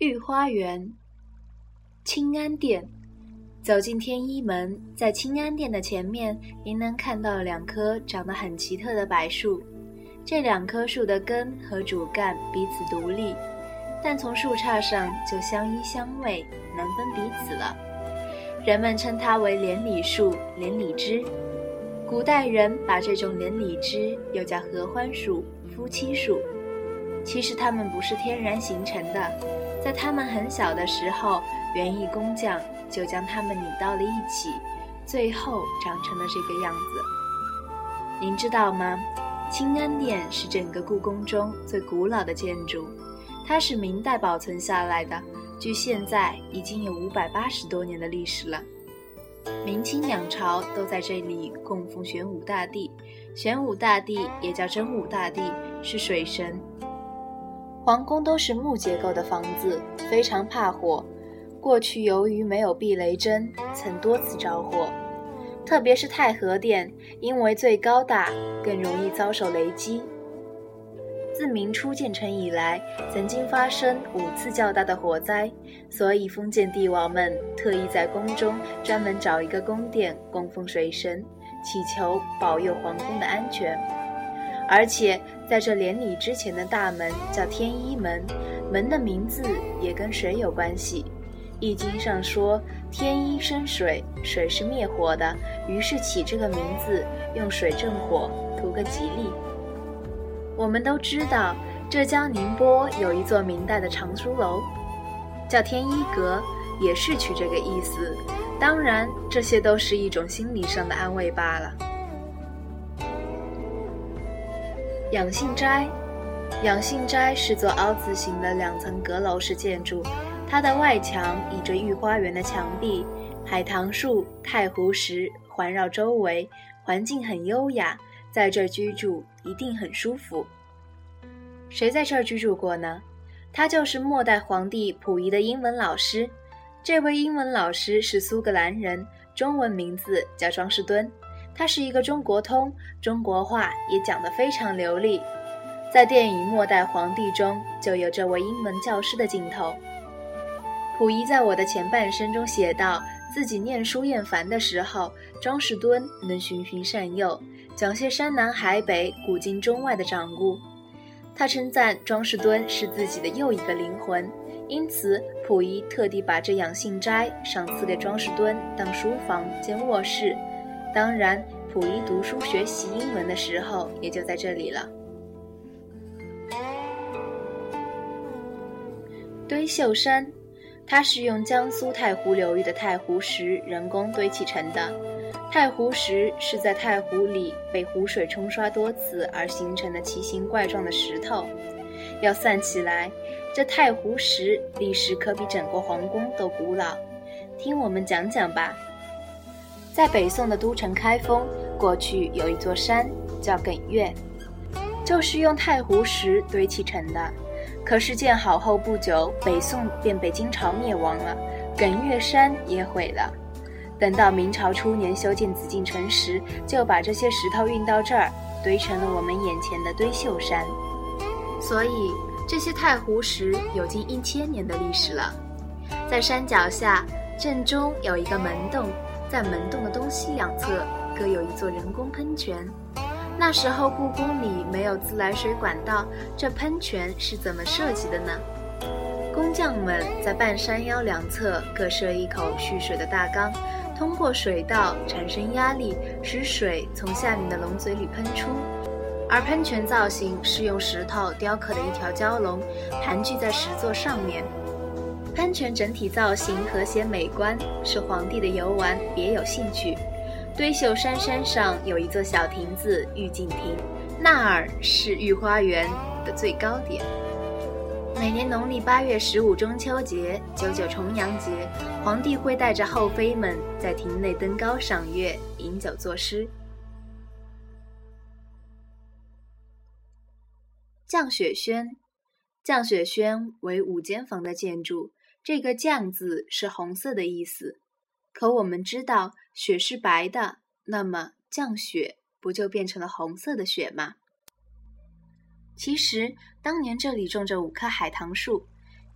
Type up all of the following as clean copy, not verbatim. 御花园、清安殿。走进天一门，在清安殿的前面，您能看到两棵长得很奇特的柏树。这两棵树的根和主干彼此独立，但从树杈上就相依相偎，难分彼此了。人们称它为连理树、连理枝。古代人把这种连理枝又叫合欢树、夫妻树。其实它们不是天然形成的，在它们很小的时候，园艺工匠就将它们拧到了一起，最后长成了这个样子。您知道吗？清安殿是整个故宫中最古老的建筑，它是明代保存下来的，距现在已经有580多年的历史了。明清两朝都在这里供奉玄武大帝，玄武大帝也叫真武大帝，是水神。皇宫都是木结构的房子，非常怕火。过去由于没有避雷针，曾多次着火。特别是太和殿，因为最高大，更容易遭受雷击。自明初建成以来，曾经发生5次较大的火灾，所以封建帝王们特意在宫中专门找一个宫殿供奉水神，祈求保佑皇宫的安全。而且在这连理之前的大门叫天一门，门的名字也跟水有关系。易经上说天一生水，水是灭火的，于是起这个名字，用水镇火，图个吉利。我们都知道，浙江宁波有一座明代的藏书楼，叫天一阁，也是取这个意思。当然，这些都是一种心理上的安慰罢了。养性斋，养性斋是座凹字形的2层阁楼式建筑，它的外墙倚着御花园的墙壁，海棠树、太湖石环绕周围，环境很优雅。在这儿居住一定很舒服。谁在这儿居住过呢？他就是末代皇帝溥仪的英文老师。这位英文老师是苏格兰人，中文名字叫庄士敦。他是一个中国通，中国话也讲得非常流利。在电影《末代皇帝》中就有这位英文教师的镜头。溥仪在我的前半生中写道，自己念书厌烦的时候，庄士敦能循循善诱，讲些山南海北、古今中外的掌故。他称赞庄士敦是自己的又一个灵魂，因此溥仪特地把这养性斋赏赐给庄士敦当书房兼卧室。当然，溥仪读书学习英文的时候也就在这里了。堆秀山，它是用江苏太湖流域的太湖石人工堆砌成的。太湖石是在太湖里被湖水冲刷多次而形成的奇形怪状的石头，要算起来，这太湖石历史可比整个皇宫都古老。听我们讲讲吧。在北宋的都城开封，过去有一座山叫艮岳，就是用太湖石堆砌成的。可是建好后不久，北宋便被金朝灭亡了，艮岳山也毁了。等到明朝初年修建紫禁城时，就把这些石头运到这儿，堆成了我们眼前的堆秀山。所以这些太湖石有近1000年的历史了。在山脚下正中有一个门洞，在门洞的东西两侧各有一座人工喷泉。那时候故宫里没有自来水管道，这喷泉是怎么设计的呢？工匠们在半山腰两侧各设一口蓄水的大缸，通过水道产生压力，使水从下面的龙嘴里喷出。而喷泉造型是用石头雕刻的一条蛟龙盘踞在石座上面。喷泉整体造型和谐美观，是皇帝的游玩别有兴趣。堆秀山山上有一座小亭子御景亭，那儿是御花园的最高点。每年农历8月15中秋节、9/9重阳节，皇帝会带着后妃们在亭内登高赏月，饮酒作诗。降雪轩，降雪轩为5间房的建筑，这个降字是红色的意思。可我们知道雪是白的，那么降雪不就变成了红色的雪吗？其实当年这里种着5棵海棠树，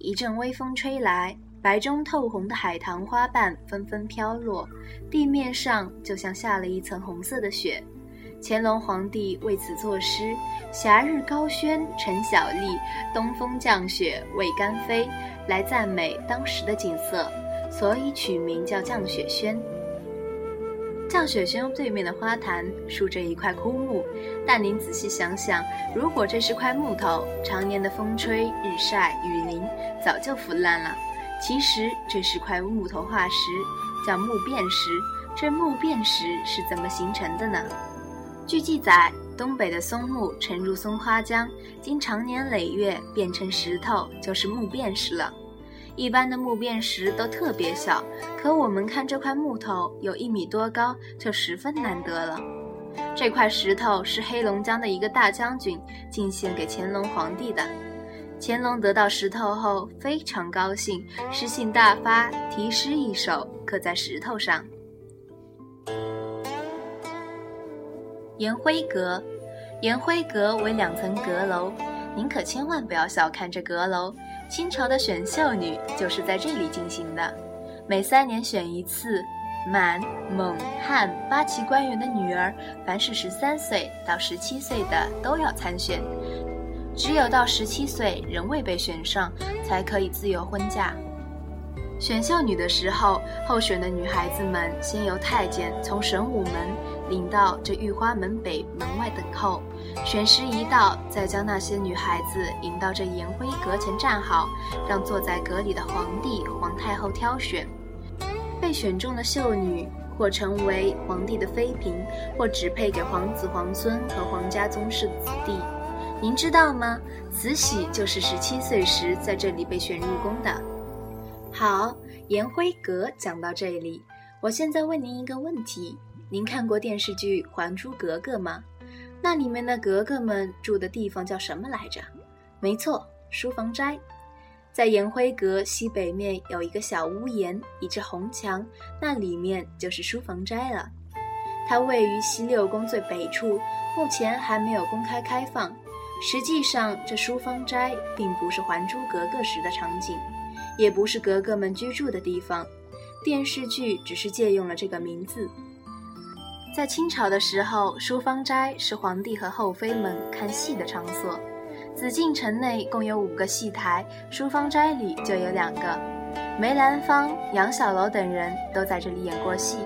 一阵微风吹来，白中透红的海棠花瓣纷纷飘落，地面上就像下了一层红色的雪。乾隆皇帝为此作诗：霞日高轩晨晓丽，东风降雪未干飞，来赞美当时的景色，所以取名叫降雪轩。降雪轩对面的花坛竖着一块枯木，但您仔细想想，如果这是块木头，常年的风吹日晒雨淋，早就腐烂了。其实这是块木头化石，叫木变石。这木变石是怎么形成的呢？据记载，东北的松木沉入松花江，经常年累月变成石头，就是木变石了。一般的木变石都特别小，可我们看这块木头有1米多高，就十分难得了。这块石头是黑龙江的一个大将军进献给乾隆皇帝的。乾隆得到石头后非常高兴，诗兴大发，题诗一首刻在石头上。延辉阁，延辉阁为2层阁楼，您可千万不要小看这阁楼。清朝的选秀女就是在这里进行的，每3年选一次。满、蒙、汉8旗官员的女儿，凡是13岁到17岁的都要参选，只有到17岁仍未被选上，才可以自由婚嫁。选秀女的时候，候选的女孩子们先由太监从神武门领到这御花门北门外等候，选时一到，再将那些女孩子引到这延辉阁前站好，让坐在阁里的皇帝、皇太后挑选。被选中的秀女或成为皇帝的妃嫔，或指配给皇子、皇孙和皇家宗室的子弟。您知道吗？慈禧就是17岁时在这里被选入宫的。好，延辉阁讲到这里，我现在问您一个问题：您看过电视剧《还珠格格》吗？那里面的格格们住的地方叫什么来着？没错，书房斋。在延辉阁西北面有一个小屋檐，一只红墙，那里面就是书房斋了。它位于西六宫最北处，目前还没有公开开放。实际上，这书房斋并不是《还珠格格》时的场景，也不是格格们居住的地方，电视剧只是借用了这个名字。在清朝的时候，书房斋是皇帝和后妃们看戏的场所。紫禁城内共有5个戏台，书房斋里就有2个。梅兰芳、杨小楼等人都在这里演过戏。